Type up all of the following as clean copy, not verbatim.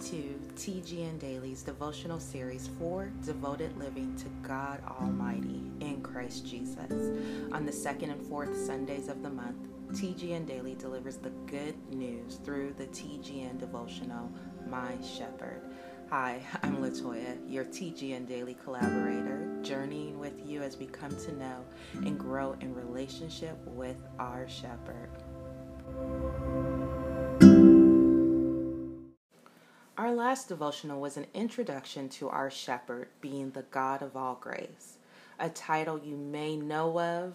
Welcome to TGN Daily's devotional series for devoted living to God Almighty in Christ Jesus. On the second and fourth Sundays of the month, TGN Daily delivers the good news through the TGN devotional, My Shepherd. Hi, I'm LaToya, your TGN Daily collaborator, journeying with you as we come to know and grow in relationship with our Shepherd. Our last devotional was an introduction to our Shepherd being the God of all grace, a title you may know of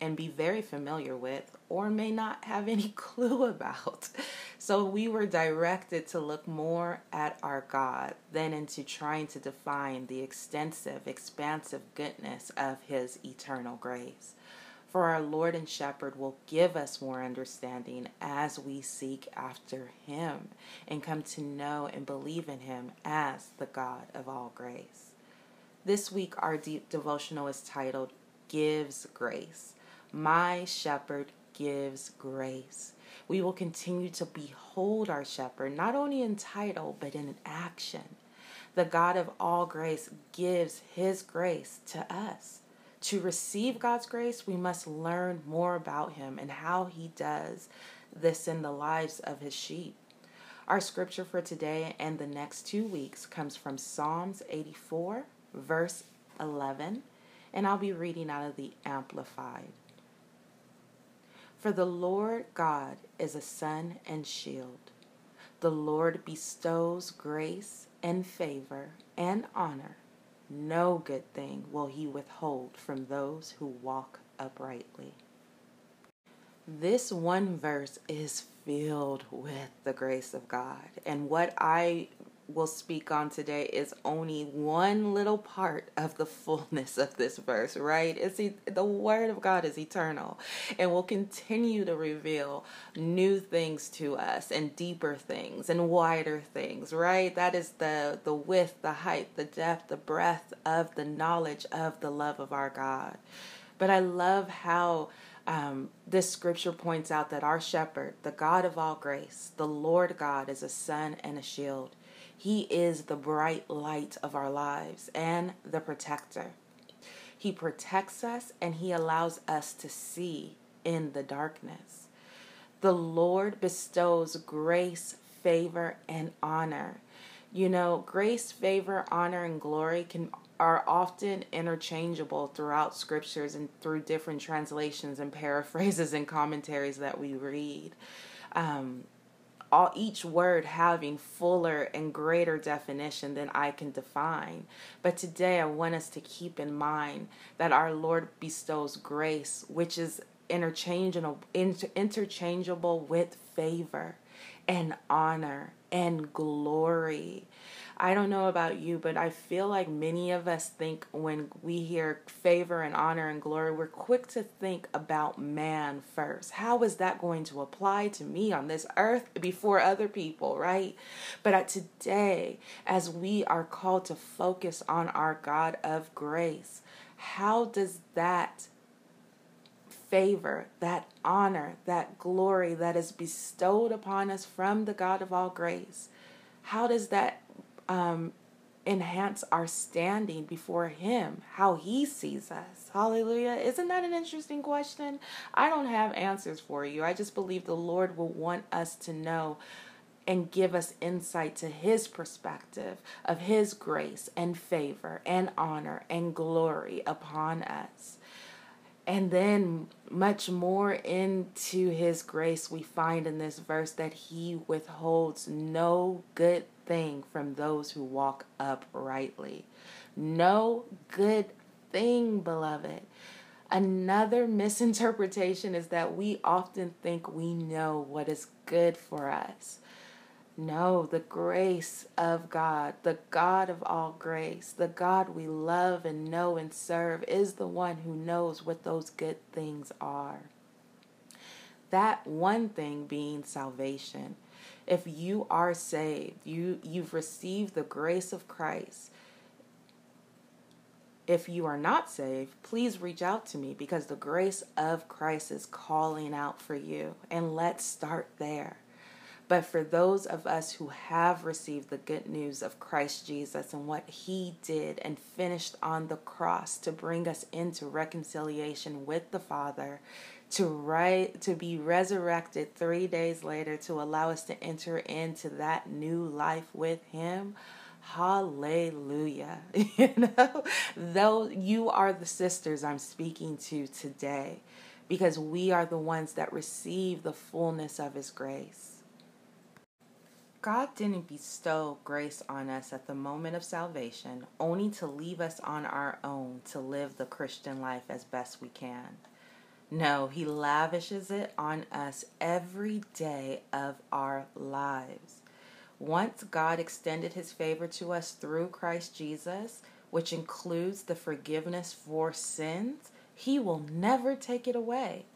and be very familiar with, or may not have any clue about. So we were directed to look more at our God than into trying to define the extensive, expansive goodness of His eternal grace. For our Lord and Shepherd will give us more understanding as we seek after Him and come to know and believe in Him as the God of all grace. This week, our deep devotional is titled, Gives Grace. My Shepherd gives grace. We will continue to behold our Shepherd, not only in title, but in action. The God of all grace gives His grace to us. To receive God's grace, we must learn more about Him and how He does this in the lives of His sheep. Our scripture for today and the next 2 weeks comes from Psalms 84, verse 11. And I'll be reading out of the Amplified. For the Lord God is a sun and shield. The Lord bestows grace and favor and honor. No good thing will He withhold from those who walk uprightly. This one verse is filled with the grace of God. And what I will speak on today is only one little part of the fullness of this verse, right? The Word of God is eternal and will continue to reveal new things to us and deeper things and wider things, right? That is the width, the height, the depth, the breadth of the knowledge of the love of our God. But I love how this scripture points out that our Shepherd, the God of all grace, the Lord God, is a sun and a shield. He is the bright light of our lives and the protector. He protects us and He allows us to see in the darkness. The Lord bestows grace, favor, and honor. You know, grace, favor, honor, and glory are often interchangeable throughout scriptures and through different translations and paraphrases and commentaries that we read. Each word having fuller and greater definition than I can define. But today I want us to keep in mind that our Lord bestows grace, which is interchangeable with favor and honor and glory. I don't know about you, but I feel like many of us think when we hear favor and honor and glory, we're quick to think about man first. How is that going to apply to me on this earth before other people, right? But today, as we are called to focus on our God of grace, how does that favor, that honor, that glory that is bestowed upon us from the God of all grace, how does that enhance our standing before Him, how He sees us? Hallelujah. Isn't that an interesting question? I don't have answers for you. I just believe the Lord will want us to know and give us insight to His perspective of His grace and favor and honor and glory upon us. And then much more into His grace, we find in this verse that He withholds no good thing from those who walk uprightly. No good thing, beloved. Another misinterpretation is that we often think we know what is good for us. No, the grace of God, the God of all grace, the God we love and know and serve is the one who knows what those good things are. That one thing being salvation. If you are saved, you've received the grace of Christ. If you are not saved, please reach out to me because the grace of Christ is calling out for you. And let's start there. But for those of us who have received the good news of Christ Jesus and what he did and finished on the cross to bring us into reconciliation with the Father, to be resurrected 3 days later to allow us to enter into that new life with him, hallelujah. You know, though you are the sisters I'm speaking to today, because we are the ones that receive the fullness of his grace. God didn't bestow grace on us at the moment of salvation, only to leave us on our own to live the Christian life as best we can. No, he lavishes it on us every day of our lives. Once God extended his favor to us through Christ Jesus, which includes the forgiveness for sins, he will never take it away.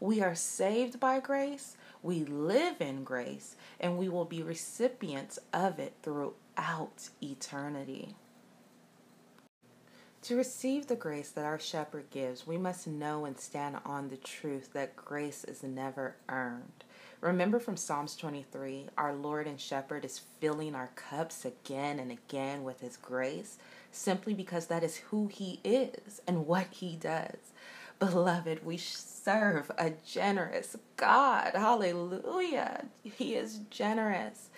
We are saved by grace, we live in grace, and we will be recipients of it throughout eternity. To receive the grace that our shepherd gives, we must know and stand on the truth that grace is never earned. Remember from Psalms 23, our Lord and shepherd is filling our cups again and again with his grace, simply because that is who he is and what he does. Beloved, we serve a generous God. Hallelujah. He is generous.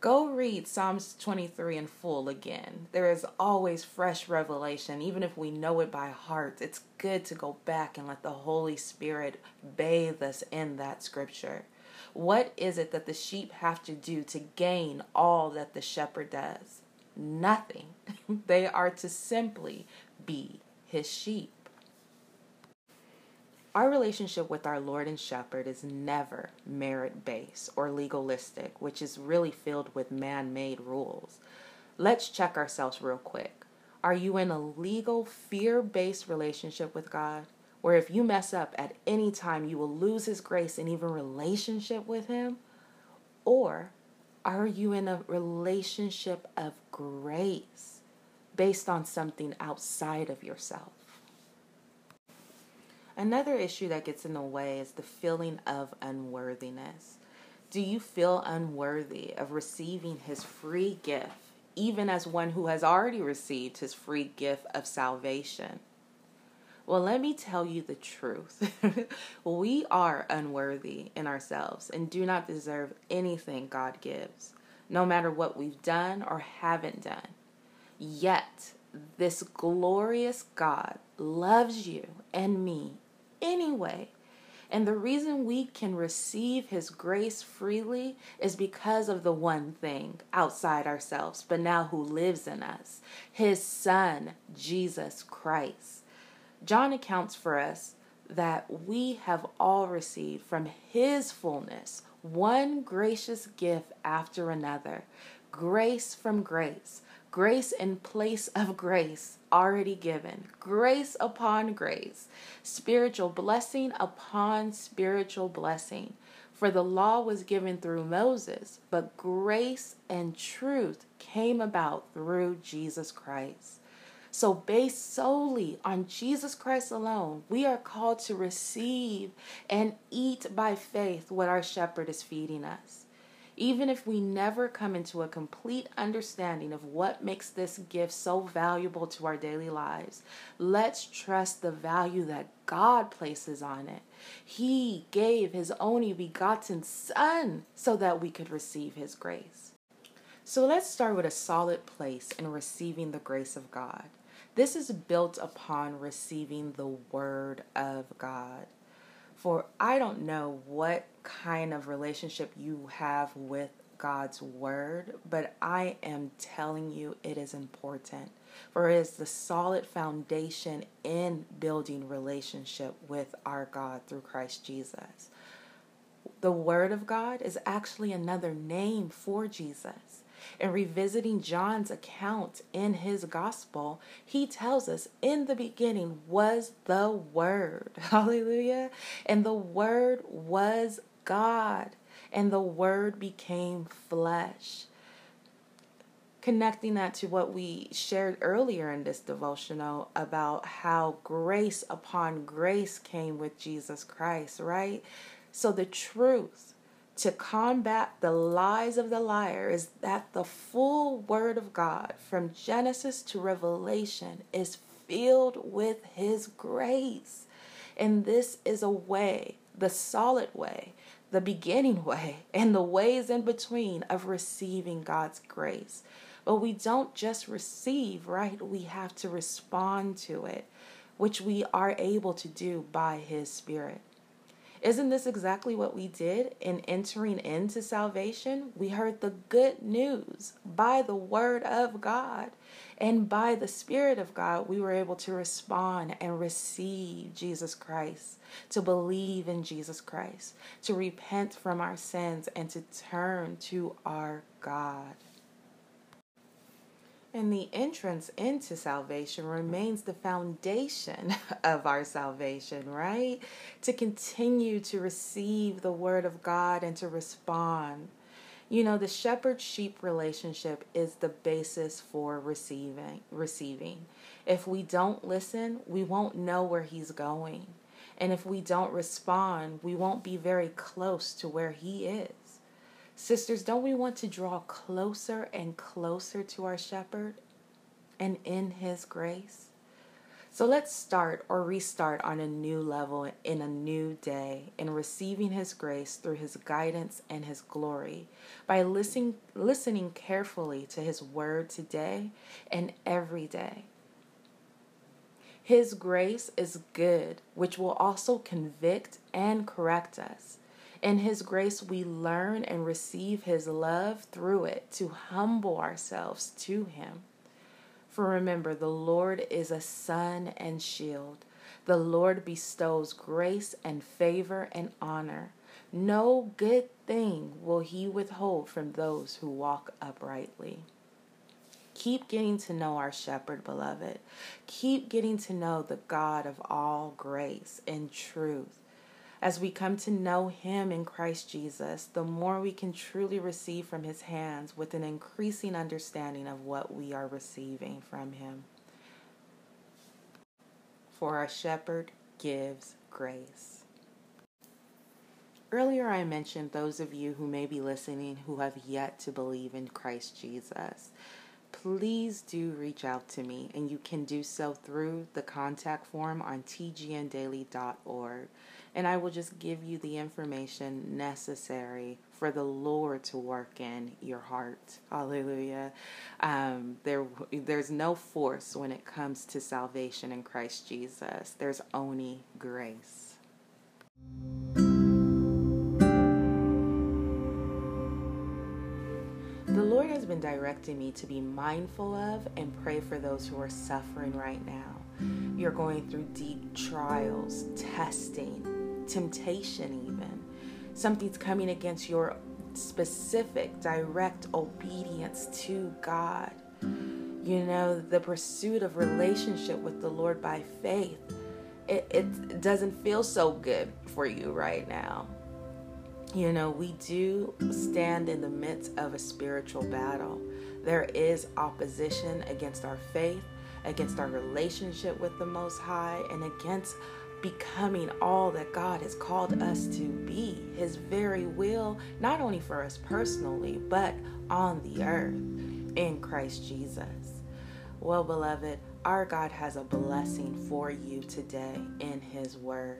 Go read Psalms 23 in full again. There is always fresh revelation, even if we know it by heart. It's good to go back and let the Holy Spirit bathe us in that scripture. What is it that the sheep have to do to gain all that the shepherd does? Nothing. They are to simply be his sheep. Our relationship with our Lord and Shepherd is never merit-based or legalistic, which is really filled with man-made rules. Let's check ourselves real quick. Are you in a legal, fear-based relationship with God, where if you mess up at any time, you will lose his grace and even relationship with him? Or are you in a relationship of grace based on something outside of yourself? Another issue that gets in the way is the feeling of unworthiness. Do you feel unworthy of receiving his free gift, even as one who has already received his free gift of salvation? Well, let me tell you the truth. We are unworthy in ourselves and do not deserve anything God gives, no matter what we've done or haven't done. Yet, this glorious God loves you and me anyway. And the reason we can receive his grace freely is because of the one thing outside ourselves, but now who lives in us, his son, Jesus Christ. John accounts for us that we have all received from his fullness one gracious gift after another, grace from grace. Grace in place of grace already given. Grace upon grace. Spiritual blessing upon spiritual blessing. For the law was given through Moses, but grace and truth came about through Jesus Christ. So based solely on Jesus Christ alone, we are called to receive and eat by faith what our shepherd is feeding us. Even if we never come into a complete understanding of what makes this gift so valuable to our daily lives, let's trust the value that God places on it. He gave his only begotten Son so that we could receive his grace. So let's start with a solid place in receiving the grace of God. This is built upon receiving the Word of God. For I don't know what kind of relationship you have with God's word, but I am telling you it is important. For it is the solid foundation in building relationship with our God through Christ Jesus. The word of God is actually another name for Jesus. In revisiting John's account in his gospel, he tells us in the beginning was the Word. Hallelujah. And the Word was God. And the Word became flesh. Connecting that to what we shared earlier in this devotional about how grace upon grace came with Jesus Christ, right? So the truth. to combat the lies of the liar is that the full Word of God, from Genesis to Revelation, is filled with His grace. And this is a way, the solid way, the beginning way, and the ways in between of receiving God's grace. But we don't just receive, right? We have to respond to it, which we are able to do by His Spirit. Isn't this exactly what we did in entering into salvation? We heard the good news by the Word of God, and by the Spirit of God, we were able to respond and receive Jesus Christ, to believe in Jesus Christ, to repent from our sins, and to turn to our God. And the entrance into salvation remains the foundation of our salvation, right? To continue to receive the Word of God and to respond. You know, the shepherd-sheep relationship is the basis for receiving. If we don't listen, we won't know where He's going. And if we don't respond, we won't be very close to where He is. Sisters, don't we want to draw closer and closer to our shepherd and in His grace? So let's start or restart on a new level in a new day in receiving His grace through His guidance and His glory by listening carefully to His Word today and every day. His grace is good, which will also convict and correct us. In His grace, we learn and receive His love through it to humble ourselves to Him. For remember, the Lord is a sun and shield. The Lord bestows grace and favor and honor. No good thing will He withhold from those who walk uprightly. Keep getting to know our shepherd, beloved. Keep getting to know the God of all grace and truth. As we come to know Him in Christ Jesus, the more we can truly receive from His hands with an increasing understanding of what we are receiving from Him. For our shepherd gives grace. Earlier I mentioned those of you who may be listening who have yet to believe in Christ Jesus. Please do reach out to me, and you can do so through the contact form on tgndaily.org. And I will just give you the information necessary for the Lord to work in your heart. Hallelujah. There's no force when it comes to salvation in Christ Jesus. There's only grace. The Lord has been directing me to be mindful of and pray for those who are suffering right now. You're going through deep trials, testing, temptation even. Something's coming against your specific, direct obedience to God. You know, the pursuit of relationship with the Lord by faith, it doesn't feel so good for you right now. You know, we do stand in the midst of a spiritual battle. There is opposition against our faith, against our relationship with the Most High, and against becoming all that God has called us to be, His very will, not only for us personally, but on the earth in Christ Jesus. Well, beloved, our God has a blessing for you today in His Word.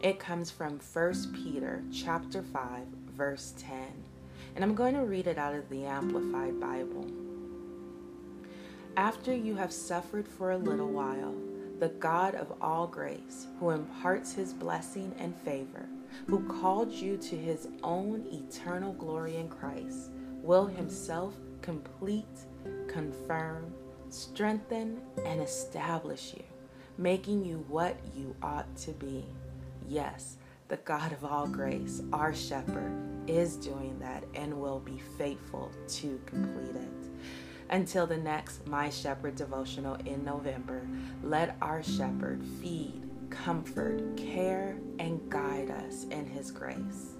It comes from 1 Peter chapter 5, verse 10. And I'm going to read it out of the Amplified Bible. After you have suffered for a little while, the God of all grace, who imparts His blessing and favor, who called you to His own eternal glory in Christ, will Himself complete, confirm, strengthen, and establish you, making you what you ought to be. Yes, the God of all grace, our shepherd, is doing that and will be faithful to complete it. Until the next My Shepherd devotional in November, let our shepherd feed, comfort, care, and guide us in His grace.